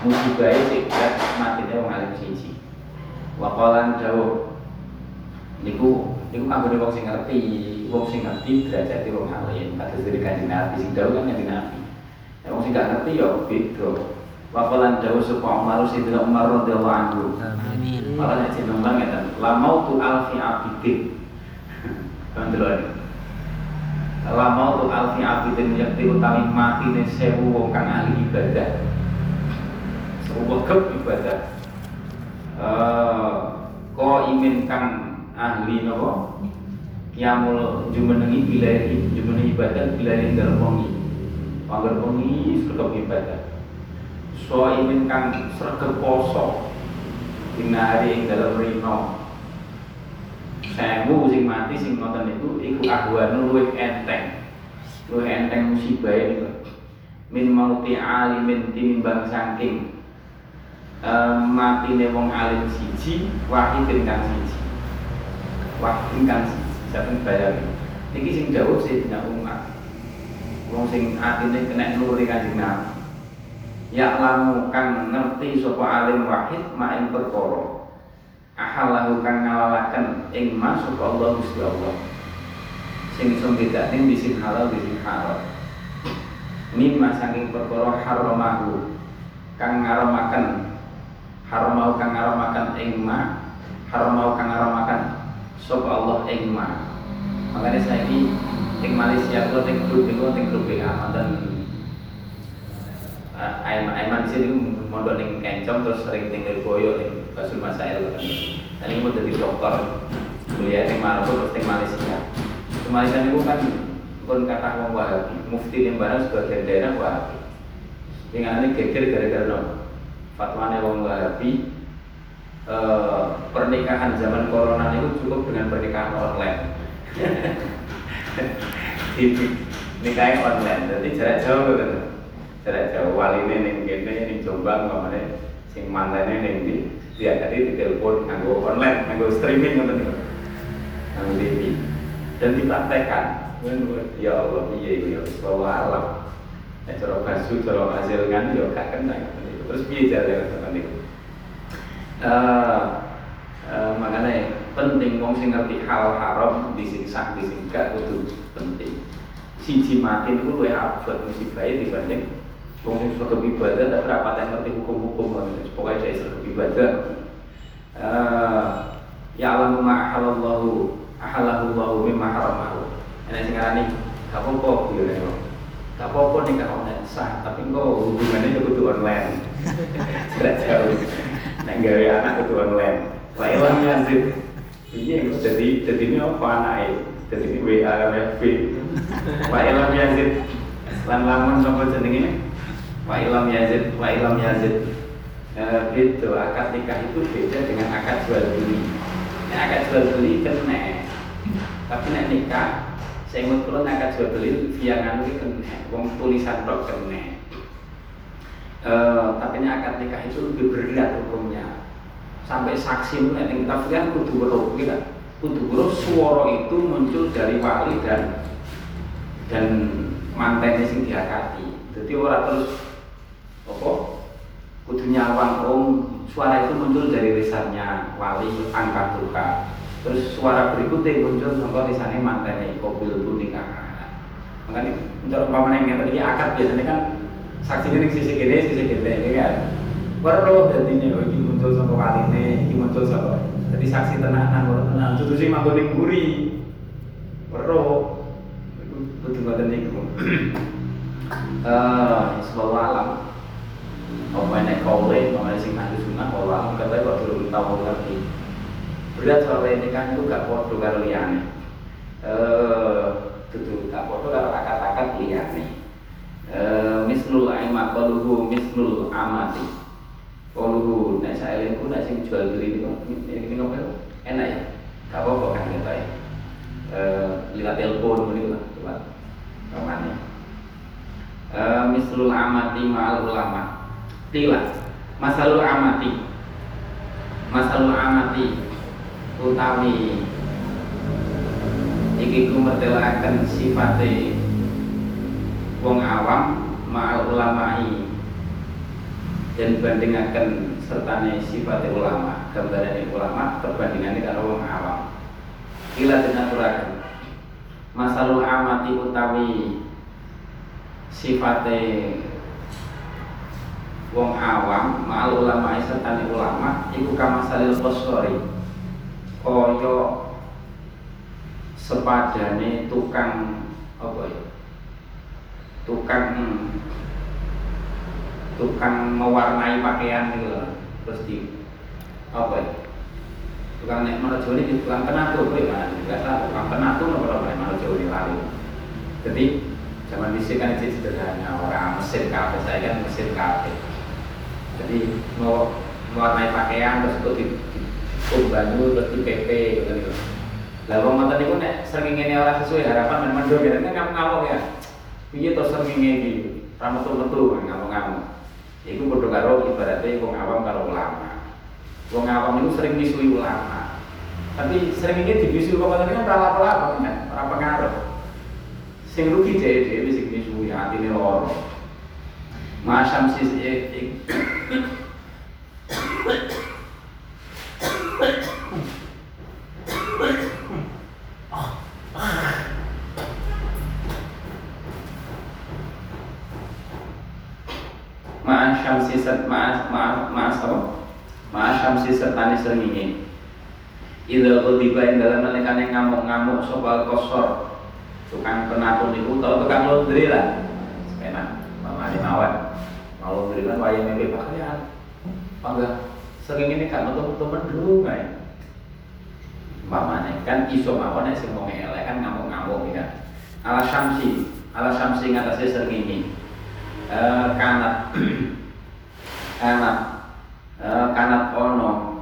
musibah itu tidak matine wong alim siji. Waqalan dawuh niku anggone wong sing ngerti, derajate wong alim. Padahal dhewe Kanjeng Nabi sing dawuh kan Kanjeng Nabi. Nek wong sing gak ngerti ya beda. Waqalan dawuh sapa Umar sidina Umar radhiyallahu anhu. Amin. Para nek jeneng nang ngeten, la mautu alfi abidin. Kan delok. La mautu alfi abidin yakti utawi matine 1000 wong kang ahli ibadah. Wegep ibadah qaimin kang ahli napa yamul jumenengi bilahi jumenengi ibadah bilahi dalem wengi pangger wengi sregep ibadah soimin kang sregep poso dinari ing dalem rino sewu sing mati sing ngoten niku iku ahwanu luwih enteng musibah niku min mauti alimin tinimbang saking matine wong alim siji wahid kang siji sampeyan bayang niki sing dawuh Sayyidina Umar wong sing atine kena nuri Kanjeng Nabi ya lamu kang ngerti sapa alim wahid maing perkara ahalahu kang ngalalaken ing mas sapa Allah Gusti Allah sing iso bedakne bisin halal bisin haram mimma saking perkara haramahu kang ngaramaken haram mau kang ngaramakan sapa Allah ing ma. Makane saiki ing Malaysia kula teng grup aman dan Aiman sing mondok ning Kencong terus sering tinggal boyo ning Basul Masail kan. Tadi mau dadi dokter kuliah ning Maroko teng Malaysia. Malaysia niku kan pun kathah wong Wahabi, mufti ning Barat sebagai daerah Wahabi. Dingane geger gara-gara nopo? Fatwanya wong Wahabi pernikahan zaman corona itu cukup dengan pernikahan online. Nikahin online, jadi jarak jauh. Waline ning kene ning Jombang ngomongane sing mantene ning ndi diakati ditelepon nganggo online, nganggo streaming ngoten niku. Nang TV dan dipraktekkan. Ya Allah, piye iki ya, wallah alam. Nek cara basu cara hasilkan yo gak kena. Terus piye jare tenan niku? Makane penting wong sing ngerti hal haram disiksa disingkat kudu penting. Siji mati niku luwih abot mesti bae dibanding wong sing sok ibadah tapi ora patek ngerti hukum-hukum. Pokoke saya sok ibadah. Ya Allah ma'ahallahu ahalallahu mimma haramahu. Ana sing ngarani gak apa-apa yo lho. Gak apa-apa nek gak ono sah, tapi engko hubungane yo kudu online. Jarak jauh. Nek gawe anak kudu online. Wae lan lanjut. Piye engko dadi ne opo anake? Dadi ne WA WFB. Wae lan lanjut. Lan lamun sapa jenenge? Wae lan lanjut, wae lan lanjut. Gitu, akad nikah itu beda dengan akad jual beli. Nah, akad jual beli kena, tapi nek nikah saya mau turun akad jual beli via nganu kena, wong tulisan tok kena. Tapi nek akad nikah itu lebih berat hukumnya. Sampai saksi nek ning tafsir kudu weruh kita. Kudu weruh swara itu muncul dari wali dan mantene sing diakati. Dadi ora terus apa? Kudu nyawang om, suara itu muncul dari lisannya wali angkat luka. Terus suara berikutnya muncul sampai lisannya mantannya kobil kuning akad. Makanya untuk pemanen yang tadi akad biasanya kan saksinya di sisi kiri kan. Baru jadinya ini muncul sampai kali ini muncul sampai. Jadi saksi tenanan baru tenan. Cukup sih mampu diguri. Baru kudu nggak teninggul. Sebuah alam. Pemainnya kaulin, pemainnya sing ahli sunnah walau katanya kalau belum tahu lagi berat soal nikah itu gak podo karo liyane itu gak podo karo akad-akad liyane mislul aima qaluhu mislul amati qaluhu nek saelengku nek sing jual beli niku iki ngono enak ya gak apa-apa kan ketae liwat telepon niku lewat kamane mislul amati ma'al ulama Tila, masalul amati, utami, iki ku mertelakan sifate wong awam ma'al ulama'i dan bandingaken sertane sifate ulama, gambarane ulama perbandingane karo wong awam. Tila dinaturaken, masalul amati utami sifate wong awam ma'al ulama sertane ulama iku kamasalil qosori kaya sepadane tukang apa ya tukang mewarnai pakaian iki lho terus di apa ya tukang nek merjone iki tukang penatur kowe kan enggak salah tukang penatur ora oleh merjone lalu jadi zaman dhisik kan iki sederhana ora mesin kabeh saya kan mesin kabeh jadi mau mewarnai pakaian terus ikut dikombandu terus di PP gitu. Lah wong ngoten niku nek srengenge ora sesuai harapan men mendho kan ngamuk-ngamuk ya. Piye to srengenge iki? Ra metu-metu ngamuk-ngamuk. Iku padha karo ibarate wong awam karo ulama. Wong awam niku sering nyusuhi ulama. Tapi srengenge dinyusuhi kok kan ora lapo-lapo kan, ora pengaruh. Sing rugi dhewe sing nyusuhi atine loro. Macam sisi Ma'asyam sertani srengenge Idza qodiba dalam nalikane ngamuk-ngamuk sapa kosor tukang penatur niku utawa tukang laundry lah enak mamane mawon kalau berikan wayang mimpi pakaian bangga sering ini kan teman-teman dulu kayak mamane kan iso mawon nek sing wong elek kan ngamuk-ngamuk ya ala syamsi ngatasi sering ini kanat ono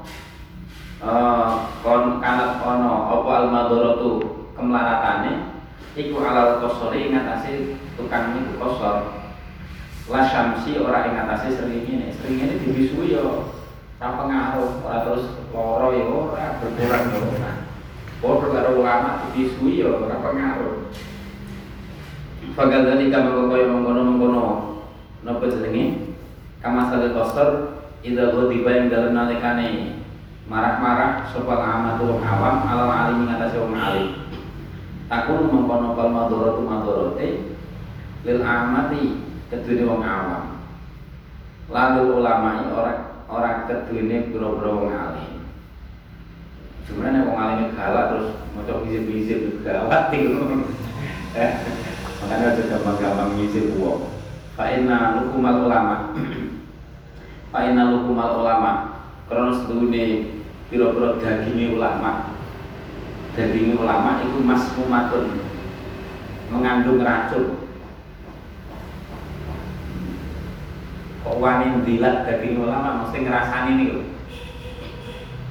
apa almadoratu kemlaratane iku alal qosori ngatasi tukang niku kosor La syamsi ora ing atase srengenge diwisuhi yo ra pengaruh ora terus loro yo ora berkurang yo ora. Ora karo ulama diwisuhi yo ora pengaruh. Fagadzalika mengkoyo mengkono-mengkono nopo jenenge kamasal koster idza godiba yang dalem nalikane marah-marah sapa amatu awam ala alim ngatasi wong alim takun mengkono kal madharatu madharate lil amati kedune wong awam lalu ulama orang kedune boro-boro wong alim cuman wong alim galak terus mocok ngizip-ngizip gawat iki makanya aja gampang-gampang ngizip wong faina hukumal ulama faina hukumal ulama karena sedune pira-pira daging ulama itu masmumatun mengandung racun kok wani ndilat daging ulama mesti ngrasani niku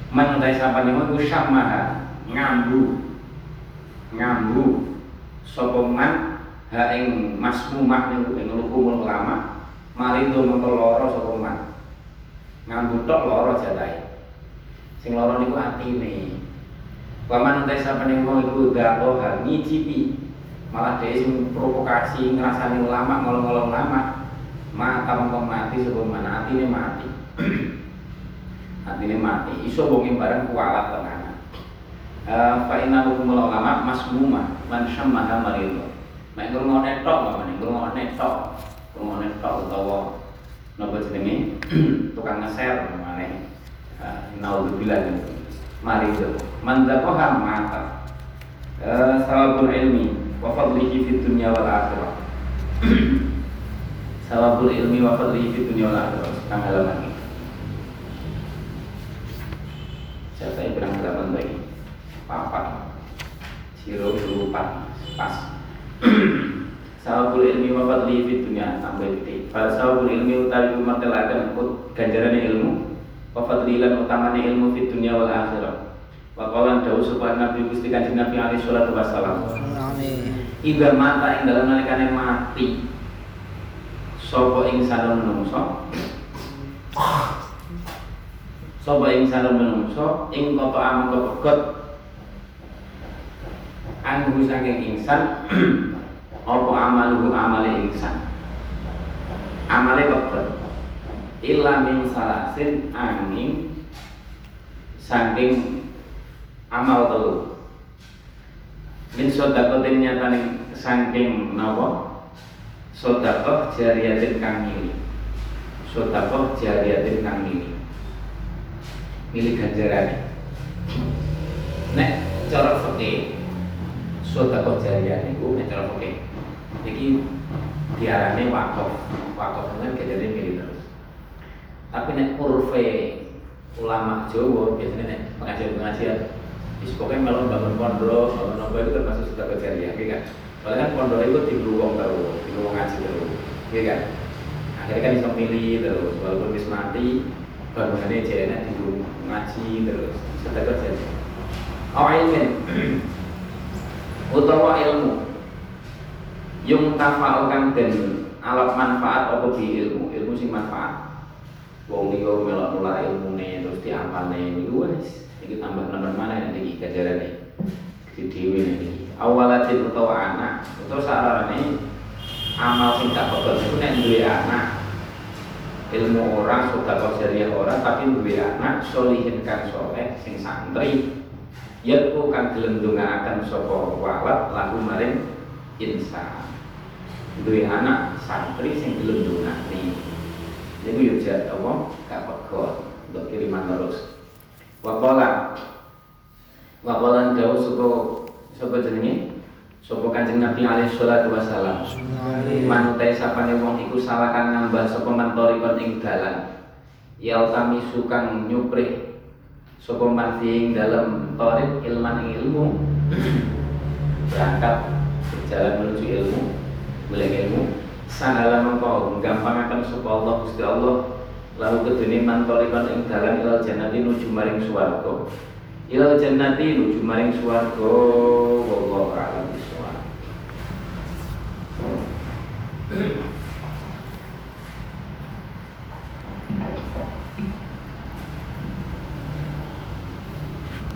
mentai sampeyan niku syamah ngambu sapa man ha ing masmumah niku ing hukum ulama marindo mengko lara sapa man ngambu tok lara jalae sing lara niku atine waman mentai sampeyan niku dako ngicipi malah dhewe sing provokasi ngrasani ulama ngolong-olong ulama mata mongkong mati sebelum mana hati ini mati hati ini mati iso bongin barang kualat tengah fa'inna hukum ulama masmumah man syammaha marilu nek ngrungokne tok men ngrungokne tok utawa napa jenenge tukang ngeser maneh naudzubillah marilu man zaqaha mata sababul ilmi wa fadlihi fid dunya wal akhirah Salabul ilmi wa fadlihi fid dunya wal akhirah. Tang halaman. Saya tadi berang halaman lagi. Papat. 024 pas. Salabul ilmi wa fadlihi fid dunya tambah titik. Salabul ilmi utawi umatel akan ikut ganjaran ilmu. Wa fadlihi lan utamane ilmu fid dunya wal akhirah. Wa qalan dawuh supaya Nabi Gusti Kanjeng Nabi alaihi salatu wasallam. Amin. Iba mata ing dalem nalikane mati. Sopo insana menungso ing koto amang kepegot anhu saking insan opo amaluhu amale insan amale kepegot illa min salasin angin saking amal telu min sodakotin nyataning saking nawa sodakoh jariyatin kang mili mili ganjarane nek cara fikih sodakoh jariyah niku nek cara fikih niki diarani wakaf kan ganjarane mili terus tapi nek urfe ulama Jawa biasanya nek pengajian wis pokoke melu bangun pondok bangun apa itu termasuk sodakoh jariyah nggih kan soalnya kan pondok itu diberuang ngaji terus iya kan? Akhirnya kan bisa milih terus walaupun bisa mati bangunannya jadinya diberuang ngaji terus sudah kerjanya awalnya utawa ilmu yung tafa'ukan dan alat manfaat apa di ilmu sing manfaat wong liya melok nular ilmune terus diamalne itu wis iki tambah nomor mana iki gajarane di dhewe iki awalatin utawa anak utawa sarane amal sing tak pegot iku nek duwe anak ilmu orang sedekah jariah orang tapi duwe anak solihin kan soleh sing santri yaiku kan dilendungaken saka walat lalu maring insan duwe anak santri sing dilendungake niku yo jare apa gak pegot untuk kiriman terus waqalan jauh sapa jenenge? Sapa Kanjeng Nabi alaihi salatu wasallam. Mantai sapane wong iku salakan nambah sapa mentori ing dalan. Ya utami sukang nyupri sapa manting dalam torib ilman ilmu. Berangkat berjalan menuju ilmu, golek ilmu. Sandalan mengko gampangaken sapa Allah Gusti Allah lalu kedene mentori ing dalan ila jannati nuju maring swarga. Ilal jannati nuju maring swarga wallahu a'lam.